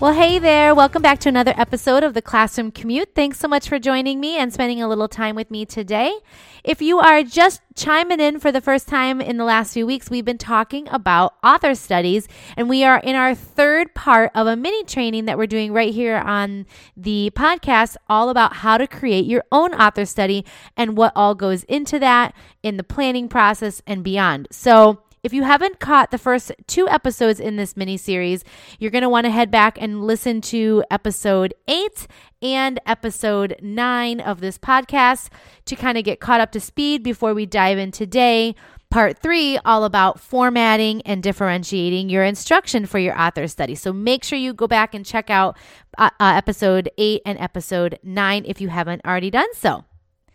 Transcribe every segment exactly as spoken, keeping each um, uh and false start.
Well, hey there. Welcome back to another episode of the Classroom Commute. Thanks so much for joining me and spending a little time with me today. If you are just chiming in for the first time in the last few weeks, we've been talking about author studies, and we are in our third part of a mini training that we're doing right here on the podcast, all about how to create your own author study and what all goes into that in the planning process and beyond. So if you haven't caught the first two episodes in this mini-series, you're going to want to head back and listen to episode eight and episode nine of this podcast to kind of get caught up to speed before we dive in today, part three, all about formatting and differentiating your instruction for your author study. So make sure you go back and check out uh, uh, episode eight and episode nine if you haven't already done so.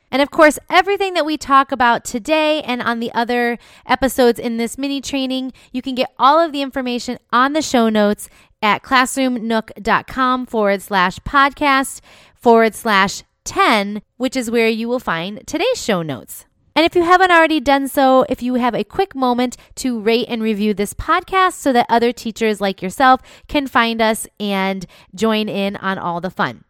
And of course, everything that we talk about today and on the other episodes in this mini training, you can get all of the information on the show notes at classroomnook.com forward slash podcast forward slash 10, which is where you will find today's show notes. And if you haven't already done so, if you have a quick moment to rate and review this podcast so that other teachers like yourself can find us and join in on all the fun.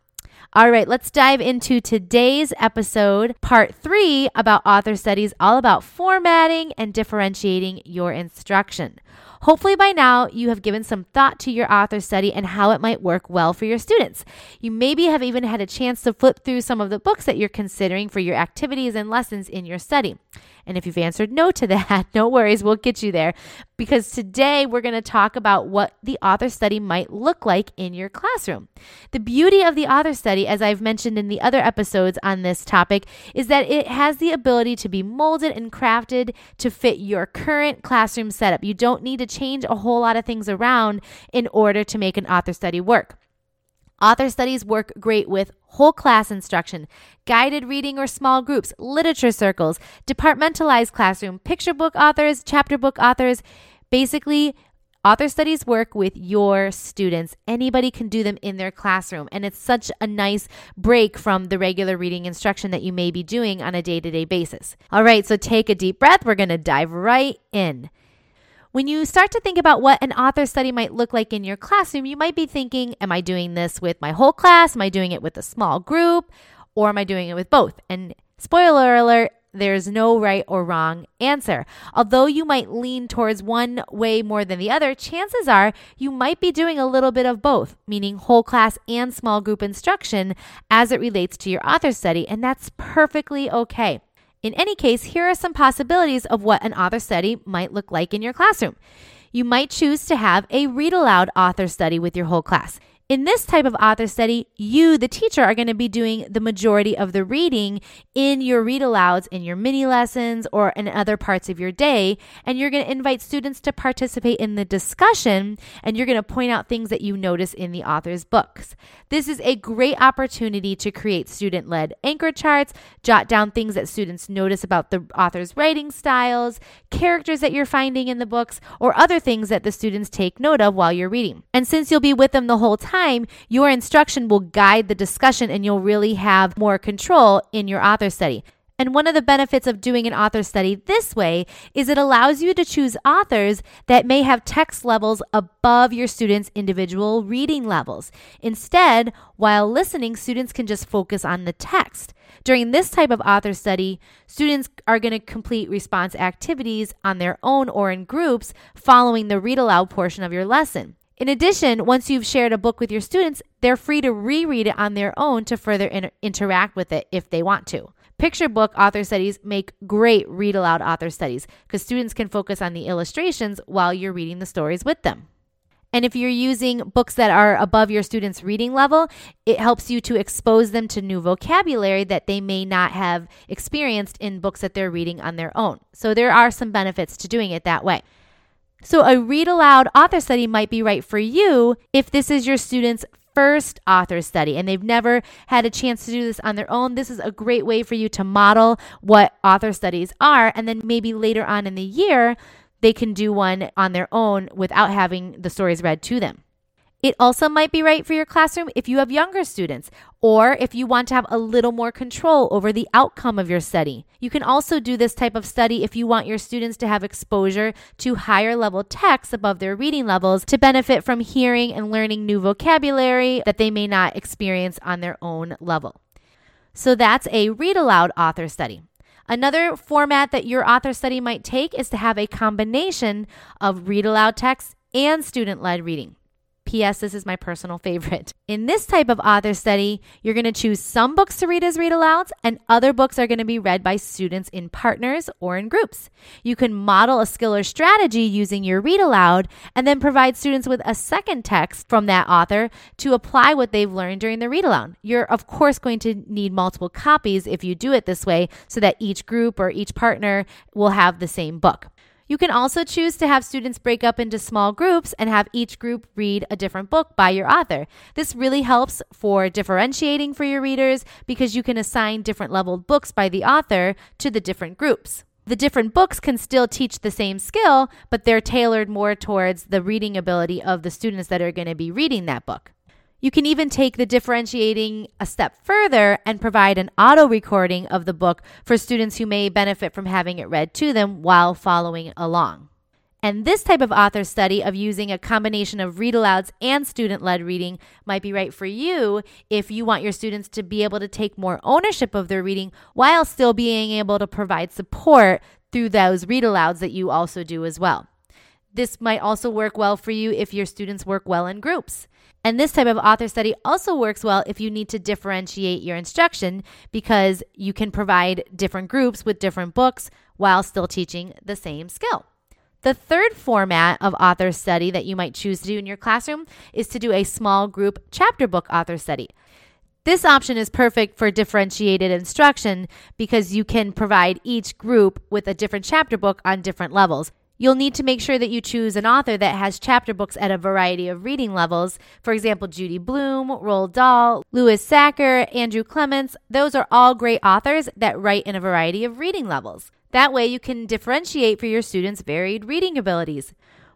All right, let's dive into today's episode, part three, about author studies, all about formatting and differentiating your instruction. Hopefully by now you have given some thought to your author study and how it might work well for your students. You maybe have even had a chance to flip through some of the books that you're considering for your activities and lessons in your study. And if you've answered no to that, no worries, we'll get you there, because today we're going to talk about what the author study might look like in your classroom. The beauty of the author study, as I've mentioned in the other episodes on this topic, is that it has the ability to be molded and crafted to fit your current classroom setup. You don't need to change a whole lot of things around in order to make an author study work. Author studies work great with whole class instruction, guided reading or small groups, literature circles, departmentalized classroom, picture book authors, chapter book authors. Basically, author studies work with your students. Anybody can do them in their classroom, and it's such a nice break from the regular reading instruction that you may be doing on a day-to-day basis. All right, so take a deep breath. We're going to dive right in. When you start to think about what an author study might look like in your classroom, you might be thinking, am I doing this with my whole class? Am I doing it with a small group? Or am I doing it with both? And spoiler alert, there's no right or wrong answer. Although you might lean towards one way more than the other, chances are you might be doing a little bit of both, meaning whole class and small group instruction as it relates to your author study, and that's perfectly okay. In any case, here are some possibilities of what an author study might look like in your classroom. You might choose to have a read-aloud author study with your whole class. In this type of author study, you, the teacher, are going to be doing the majority of the reading in your read-alouds, in your mini-lessons, or in other parts of your day, and you're going to invite students to participate in the discussion, and you're going to point out things that you notice in the author's books. This is a great opportunity to create student-led anchor charts, jot down things that students notice about the author's writing styles, characters that you're finding in the books, or other things that the students take note of while you're reading. And since you'll be with them the whole time, your instruction will guide the discussion, and you'll really have more control in your author study. And one of the benefits of doing an author study this way is it allows you to choose authors that may have text levels above your students' individual reading levels. Instead, while listening, students can just focus on the text. During this type of author study, students are going to complete response activities on their own or in groups following the read aloud portion of your lesson. In addition, once you've shared a book with your students, they're free to reread it on their own to further inter- interact with it if they want to. Picture book author studies make great read-aloud author studies because students can focus on the illustrations while you're reading the stories with them. And if you're using books that are above your students' reading level, it helps you to expose them to new vocabulary that they may not have experienced in books that they're reading on their own. So there are some benefits to doing it that way. So a read-aloud author study might be right for you if this is your students' first author study and they've never had a chance to do this on their own, this is a great way for you to model what author studies are. And then maybe later on in the year, they can do one on their own without having the stories read to them. It also might be right for your classroom if you have younger students or if you want to have a little more control over the outcome of your study. You can also do this type of study if you want your students to have exposure to higher level texts above their reading levels to benefit from hearing and learning new vocabulary that they may not experience on their own level. So that's a read aloud author study. Another format that your author study might take is to have a combination of read aloud texts and student-led reading. P S. This is my personal favorite. In this type of author study, you're going to choose some books to read as read-alouds and other books are going to be read by students in partners or in groups. You can model a skill or strategy using your read-aloud and then provide students with a second text from that author to apply what they've learned during the read-aloud. You're, of course, going to need multiple copies if you do it this way so that each group or each partner will have the same book. You can also choose to have students break up into small groups and have each group read a different book by your author. This really helps for differentiating for your readers because you can assign different leveled books by the author to the different groups. The different books can still teach the same skill, but they're tailored more towards the reading ability of the students that are going to be reading that book. You can even take the differentiating a step further and provide an auto recording of the book for students who may benefit from having it read to them while following along. And this type of author study of using a combination of read-alouds and student-led reading might be right for you if you want your students to be able to take more ownership of their reading while still being able to provide support through those read-alouds that you also do as well. This might also work well for you if your students work well in groups. And this type of author study also works well if you need to differentiate your instruction because you can provide different groups with different books while still teaching the same skill. The third format of author study that you might choose to do in your classroom is to do a small group chapter book author study. This option is perfect for differentiated instruction because you can provide each group with a different chapter book on different levels. You'll need to make sure that you choose an author that has chapter books at a variety of reading levels. For example, Judy Blume, Roald Dahl, Louis Sachar, Andrew Clements. Those are all great authors that write in a variety of reading levels. That way you can differentiate for your students' varied reading abilities.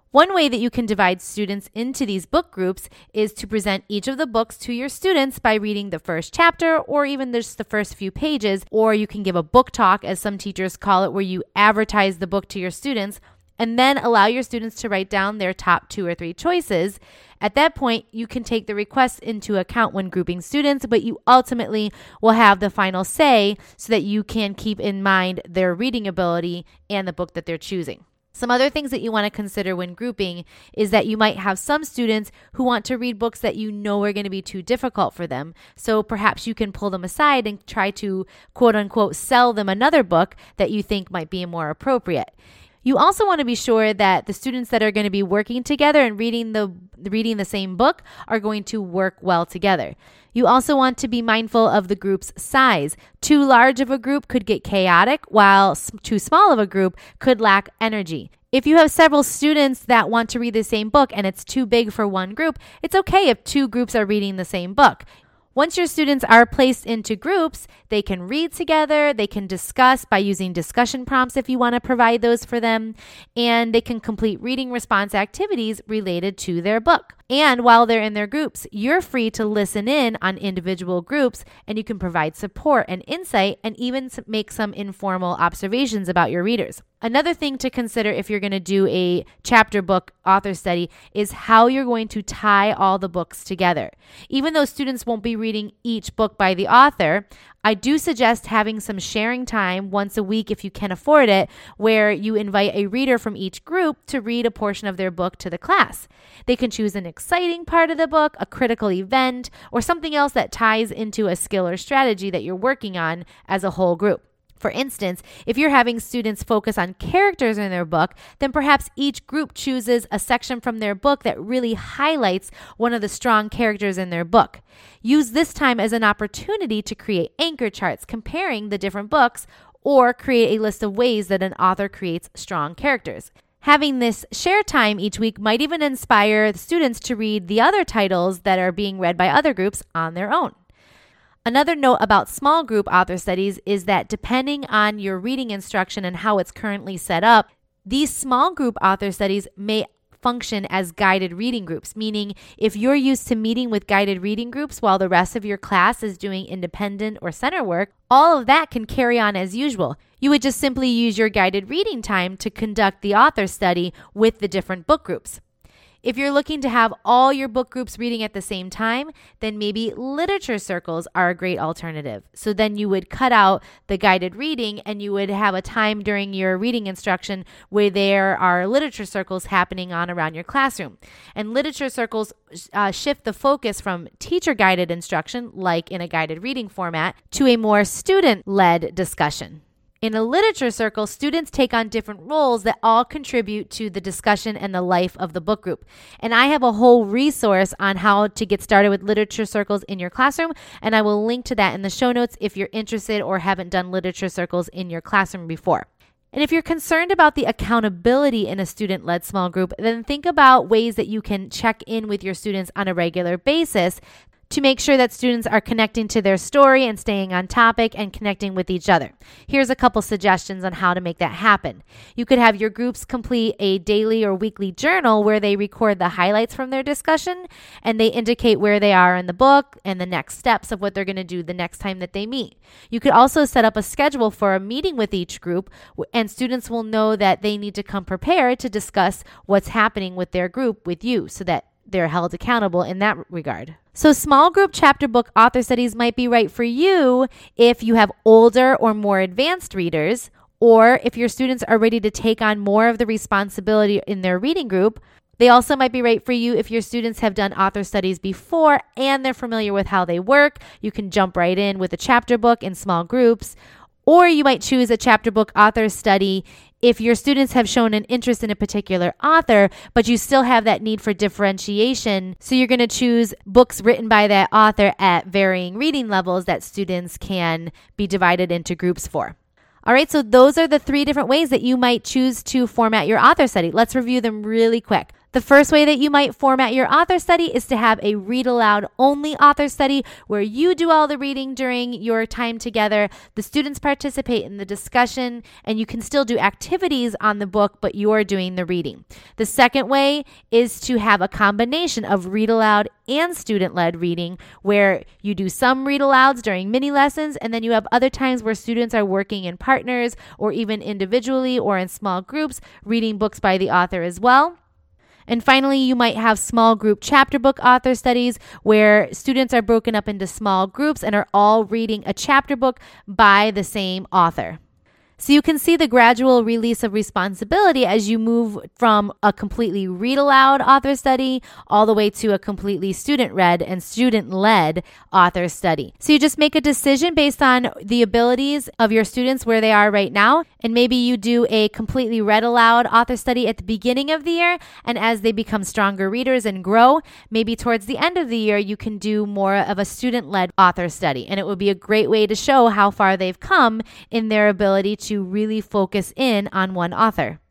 One way that you can divide students into these book groups is to present each of the books to your students by reading the first chapter or even just the first few pages, or you can give a book talk, as some teachers call it, where you advertise the book to your students and then allow your students to write down their top two or three choices. At that point, you can take the requests into account when grouping students, but you ultimately will have the final say so that you can keep in mind their reading ability and the book that they're choosing. Some other things that you want to consider when grouping is that you might have some students who want to read books that you know are going to be too difficult for them. So perhaps you can pull them aside and try to, quote unquote, sell them another book that you think might be more appropriate. You also want to be sure that the students that are going to be working together and reading the reading the same book are going to work well together. You also want to be mindful of the group's size. Too large of a group could get chaotic, while too small of a group could lack energy. If you have several students that want to read the same book and it's too big for one group, it's okay if two groups are reading the same book. Once your students are placed into groups, they can read together, they can discuss by using discussion prompts if you want to provide those for them, and they can complete reading response activities related to their book. And while they're in their groups, you're free to listen in on individual groups and you can provide support and insight and even make some informal observations about your readers. Another thing to consider if you're going to do a chapter book author study is how you're going to tie all the books together. Even though students won't be reading each book by the author, I do suggest having some sharing time once a week if you can afford it, where you invite a reader from each group to read a portion of their book to the class. They can choose an exciting part of the book, a critical event, or something else that ties into a skill or strategy that you're working on as a whole group. For instance, if you're having students focus on characters in their book, then perhaps each group chooses a section from their book that really highlights one of the strong characters in their book. Use this time as an opportunity to create anchor charts comparing the different books or create a list of ways that an author creates strong characters. Having this share time each week might even inspire the students to read the other titles that are being read by other groups on their own. Another note about small group author studies is that depending on your reading instruction and how it's currently set up, these small group author studies may function as guided reading groups, meaning if you're used to meeting with guided reading groups while the rest of your class is doing independent or center work, all of that can carry on as usual. You would just simply use your guided reading time to conduct the author study with the different book groups. If you're looking to have all your book groups reading at the same time, then maybe literature circles are a great alternative. So then you would cut out the guided reading and you would have a time during your reading instruction where there are literature circles happening on around your classroom. And literature circles uh, shift the focus from teacher-guided instruction, like in a guided reading format, to a more student-led discussion. In a literature circle, students take on different roles that all contribute to the discussion and the life of the book group. And I have a whole resource on how to get started with literature circles in your classroom, and I will link to that in the show notes if you're interested or haven't done literature circles in your classroom before. And if you're concerned about the accountability in a student-led small group, then think about ways that you can check in with your students on a regular basis to make sure that students are connecting to their story and staying on topic and connecting with each other. Here's a couple suggestions on how to make that happen. You could have your groups complete a daily or weekly journal where they record the highlights from their discussion and they indicate where they are in the book and the next steps of what they're going to do the next time that they meet. You could also set up a schedule for a meeting with each group, and students will know that they need to come prepared to discuss what's happening with their group with you so that they're held accountable in that regard. So small group chapter book author studies might be right for you if you have older or more advanced readers, or if your students are ready to take on more of the responsibility in their reading group. They also might be right for you if your students have done author studies before and they're familiar with how they work. You can jump right in with a chapter book in small groups, or you might choose a chapter book author study if your students have shown an interest in a particular author, but you still have that need for differentiation. So you're going to choose books written by that author at varying reading levels that students can be divided into groups for. All right, so those are the three different ways that you might choose to format your author study. Let's review them really quick. The first way that you might format your author study is to have a read aloud only author study where you do all the reading during your time together. The students participate in the discussion and you can still do activities on the book, but you're doing the reading. The second way is to have a combination of read aloud and student-led reading where you do some read alouds during mini lessons, and then you have other times where students are working in partners or even individually or in small groups reading books by the author as well. And finally, you might have small group chapter book author studies where students are broken up into small groups and are all reading a chapter book by the same author. So you can see the gradual release of responsibility as you move from a completely read-aloud author study all the way to a completely student-read and student-led author study. So you just make a decision based on the abilities of your students where they are right now, and maybe you do a completely read-aloud author study at the beginning of the year, and as they become stronger readers and grow, maybe towards the end of the year you can do more of a student-led author study, and it would be a great way to show how far they've come in their ability to to really focus in on one author.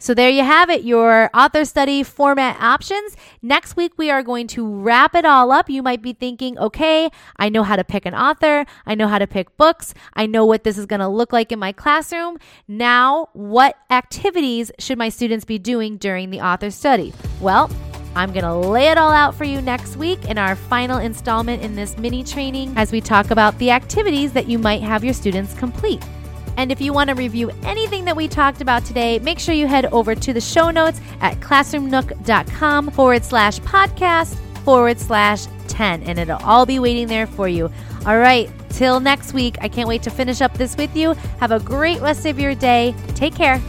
So there you have it, your author study format options. Next week, we are going to wrap it all up. You might be thinking, okay, I know how to pick an author. I know how to pick books. I know what this is going to look like in my classroom. Now, what activities should my students be doing during the author study? Well, I'm going to lay it all out for you next week in our final installment in this mini training as we talk about the activities that you might have your students complete. And if you want to review anything that we talked about today, make sure you head over to the show notes at classroomnook.com forward slash podcast forward slash 10. And it'll all be waiting there for you. All right, till next week. I can't wait to finish up this with you. Have a great rest of your day. Take care.